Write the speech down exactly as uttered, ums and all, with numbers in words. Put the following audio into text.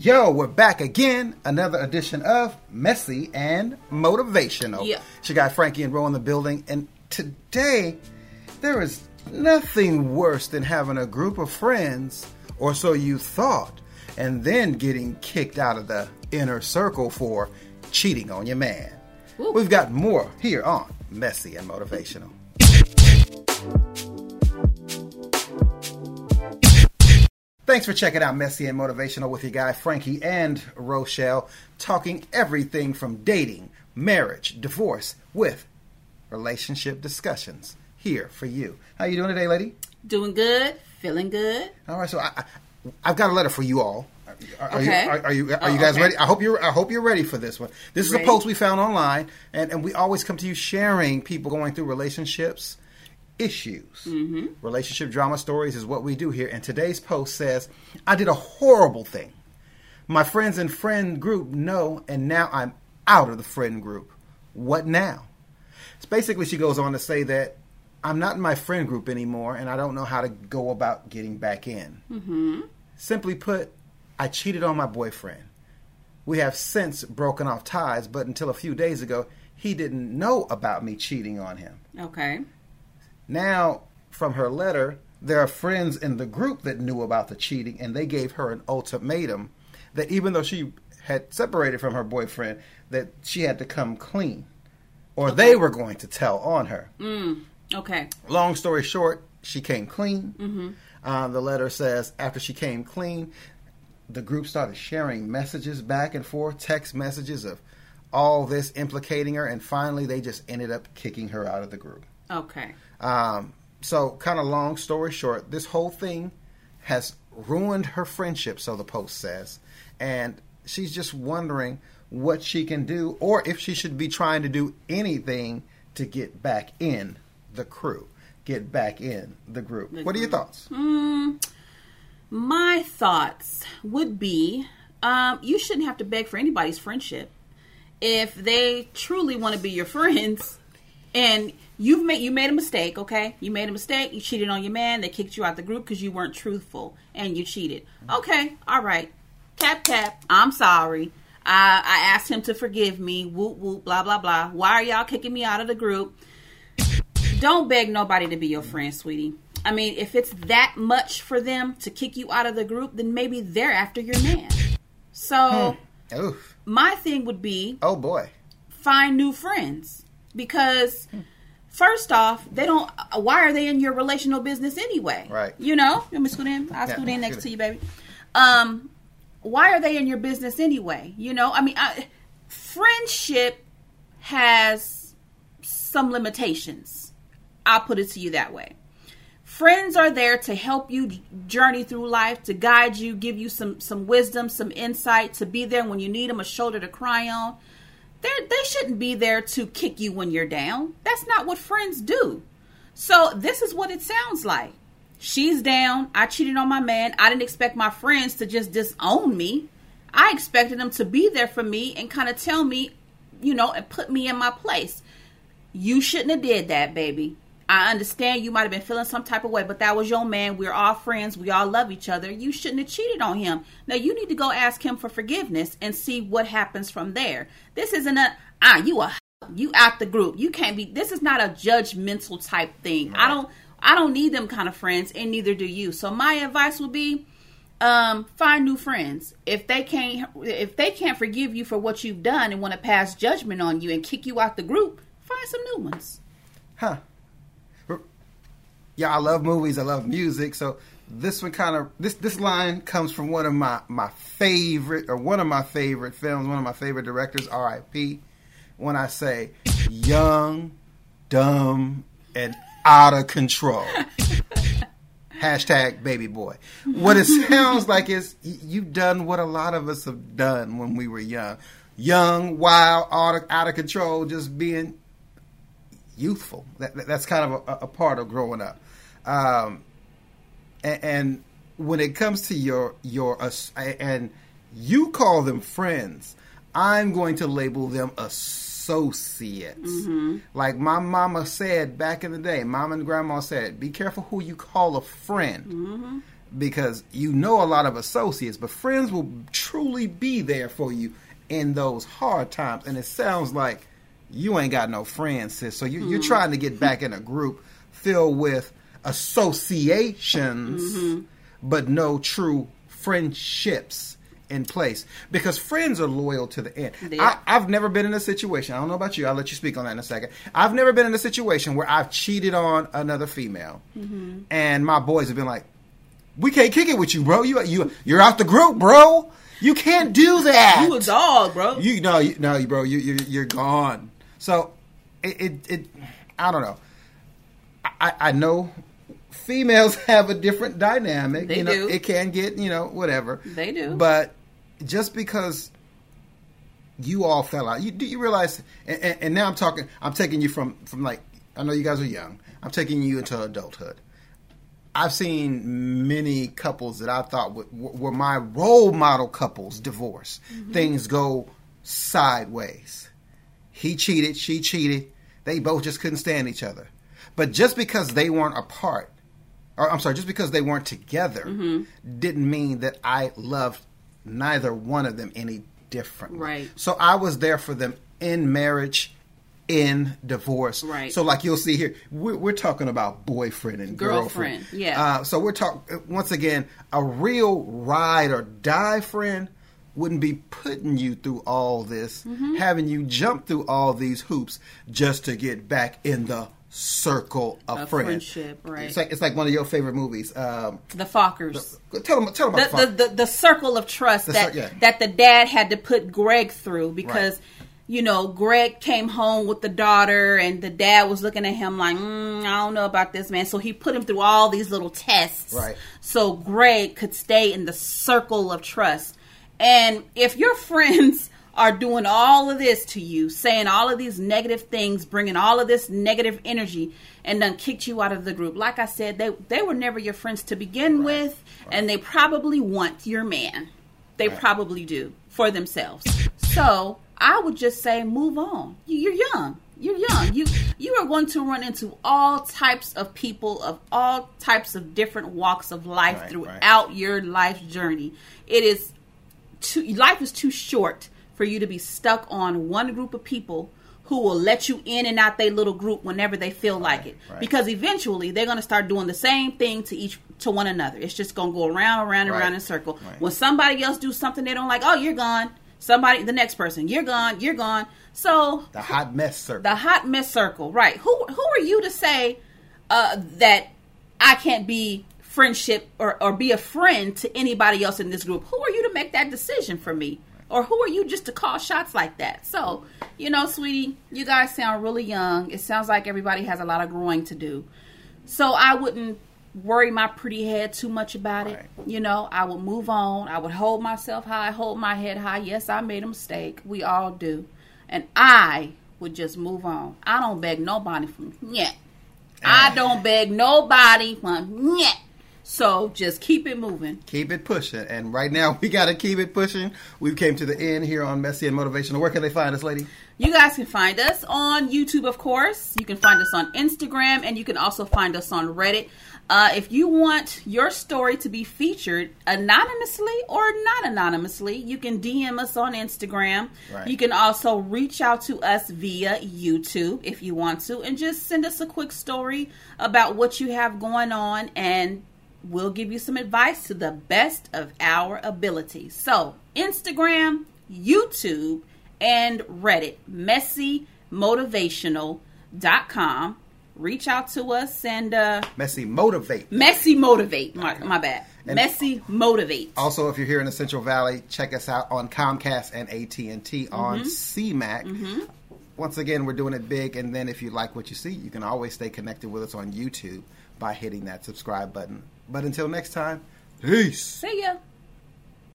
Yo, we're back again. Another edition of Messy and Motivational. Yeah. It's your guy Frankie and Ro in the building. And today, there is nothing worse than having a group of friends, or so you thought, and then getting kicked out of the inner circle for cheating on your man. Ooh. We've got more here on Messy and Motivational. Thanks for checking out Messy and Motivational with your guy Frankie and Rochelle, talking everything from dating, marriage, divorce, with relationship discussions here for you. How you doing today, lady? Doing good, feeling good. All right, so I, I, I've got a letter for you all. Are, are okay. You, are, are you are oh, you guys okay. ready? I hope you're I hope you're ready for this one. This is ready? A post we found online, and, and we always come to you sharing people going through relationships. Issues. Mm-hmm. Relationship drama stories is what we do here. And today's post says, I did a horrible thing. My friends and friend group know, and now I'm out of the friend group. What now? It's basically, she goes on to say that I'm not in my friend group anymore, and I don't know how to go about getting back in. Mm-hmm. Simply put, I cheated on my boyfriend. We have since broken off ties, but until a few days ago, he didn't know about me cheating on him. Okay. Now, from her letter, there are friends in the group that knew about the cheating, and they gave her an ultimatum that even though she had separated from her boyfriend, that she had to come clean, or okay. they were going to tell on her. Mm, okay. Long story short, she came clean. Mm-hmm. Uh, the letter says, after she came clean, the group started sharing messages back and forth, text messages of all this implicating her, and finally they just ended up kicking her out of the group. Okay. Um, so, kind of long story short, this whole thing has ruined her friendship, so the post says. And she's just wondering what she can do, or if she should be trying to do anything to get back in the crew, get back in the group. The what are your thoughts? Mm, my thoughts would be, um, you shouldn't have to beg for anybody's friendship. If they truly want to be your friends, and... You've made you made a mistake, okay? You made a mistake. You cheated on your man. They kicked you out the group because you weren't truthful and you cheated. Okay, all right. Tap, tap. I'm sorry. I, I asked him to forgive me. Whoop, whoop, blah, blah, blah. Why are y'all kicking me out of the group? Don't beg nobody to be your friend, sweetie. I mean, if it's that much for them to kick you out of the group, then maybe they're after your man. So, hmm. Oof. My thing would be... Oh, boy. Find new friends because... Hmm. First off, they don't. Why are they in your relational business anyway? Right. You know, let me scoot in. I'll scoot yeah, in next to you, baby. Um, why are they in your business anyway? You know, I mean, I, friendship has some limitations. I'll put it to you that way. Friends are there to help you journey through life, to guide you, give you some some wisdom, some insight, to be there when you need them, a shoulder to cry on. They're, they shouldn't be there to kick you when you're down. That's not what friends do. So this is what it sounds like. She's down. I cheated on my man. I didn't expect my friends to just disown me. I expected them to be there for me and kind of tell me, you know, and put me in my place. You shouldn't have did that, baby. I understand you might have been feeling some type of way, but that was your man. We're all friends. We all love each other. You shouldn't have cheated on him. Now, you need to go ask him for forgiveness and see what happens from there. This isn't a, ah, you a, you out the group. You can't be, this is not a judgmental type thing. Right. I don't, I don't need them kind of friends, and neither do you. So my advice would be, um, find new friends. If they can't, if they can't forgive you for what you've done and want to pass judgment on you and kick you out the group, find some new ones. Huh. Yeah, I love movies. I love music. So this one kind of this this line comes from one of my, my favorite or one of my favorite films, one of my favorite directors, R I P When I say young, dumb, and out of control. Hashtag baby boy. What it sounds like is you've done what a lot of us have done when we were young, young, wild, out of, out of control, just being youthful. That, that's kind of a, a part of growing up. Um, and, and when it comes to your, your uh, and you call them friends, I'm going to label them associates. Mm-hmm. Like my mama said back in the day, mom and grandma said, be careful who you call a friend. Mm-hmm. because you know a lot of associates, but friends will truly be there for you in those hard times. And it sounds like you ain't got no friends, sis. So you, mm-hmm. you're trying to get back in a group filled with associations, mm-hmm. but no true friendships in place, because friends are loyal to the end. Yeah. I, I've never been in a situation, I don't know about you, I'll let you speak on that in a second. I've never been in a situation where I've cheated on another female, mm-hmm. and my boys have been like, we can't kick it with you, bro. You, you, you're out the group, bro. You can't do that. You a dog, bro. You no, you, no, bro. You, you, you're gone. So, it, it, it I don't know. I, I know females have a different dynamic. They you know, do. It can get, you know, whatever. They do. But just because you all fell out, you do you realize? And, and, and now I'm talking. I'm taking you from from like, I know you guys are young. I'm taking you into adulthood. I've seen many couples that I thought w- w- were my role model couples divorce. Mm-hmm. Things go sideways. He cheated, she cheated. They both just couldn't stand each other. But just because they weren't apart, or I'm sorry, just because they weren't together, mm-hmm. didn't mean that I loved neither one of them any differently. Right. So I was there for them in marriage, in divorce. Right. So like you'll see here, we're, we're talking about boyfriend and girlfriend. girlfriend. Yeah. Uh, so we're talking, once again, a real ride or die friend wouldn't be putting you through all this, mm-hmm. having you jump through all these hoops just to get back in the circle of a friends. Friendship, right. It's like, it's like one of your favorite movies. Um, The Fockers. The, tell them, tell them about the, the, the, the circle of trust the, that, yeah. that the dad had to put Greg through because... Right. You know, Greg came home with the daughter and the dad was looking at him like, mm, I don't know about this, man. So he put him through all these little tests. Right. So Greg could stay in the circle of trust. And if your friends are doing all of this to you, saying all of these negative things, bringing all of this negative energy, and then kicked you out of the group, like I said, they, they were never your friends to begin right. with. Right. And they probably want your man. They right. probably do for themselves. So... I would just say move on. You're young. You're young. You you are going to run into all types of people of all types of different walks of life right, throughout right. your life journey. It is too, life is too short for you to be stuck on one group of people who will let you in and out their little group whenever they feel right, like it. Right. Because eventually they're going to start doing the same thing to each to one another. It's just going to go around, around, and right. around in a circle. Right. When somebody else do something they don't like, oh, you're gone. Somebody, the next person, you're gone, you're gone. So the hot mess circle. The hot mess circle, right? Who who are you to say uh, that I can't be friendship or, or be a friend to anybody else in this group? Who are you to make that decision for me, or who are you just to call shots like that? So you know, sweetie, you guys sound really young. It sounds like everybody has a lot of growing to do. So I wouldn't worry my pretty head too much about right. it. You know, I would move on. I would hold myself high, hold my head high. Yes, I made a mistake. We all do. And I would just move on. I don't beg nobody from yet. I don't beg nobody from yet. So just keep it moving. Keep it pushing. And right now, we got to keep it pushing. We came to the end here on Messy and Motivational. Where can they find us, lady? You guys can find us on YouTube, of course. You can find us on Instagram. And you can also find us on Reddit. Uh, if you want your story to be featured anonymously or not anonymously, you can D M us on Instagram. Right. You can also reach out to us via YouTube if you want to, and just send us a quick story about what you have going on, and we'll give you some advice to the best of our ability. So Instagram, YouTube, and Reddit, Messy Motivational dot com. Reach out to us and... Uh, Messy Motivate. Messy Motivate. My, my bad. And Messy Motivate. Also, if you're here in the Central Valley, check us out on Comcast and A T and T mm-hmm. on C-Mac. Mm-hmm. Once again, we're doing it big. And then if you like what you see, you can always stay connected with us on YouTube by hitting that subscribe button. But until next time, peace. See ya.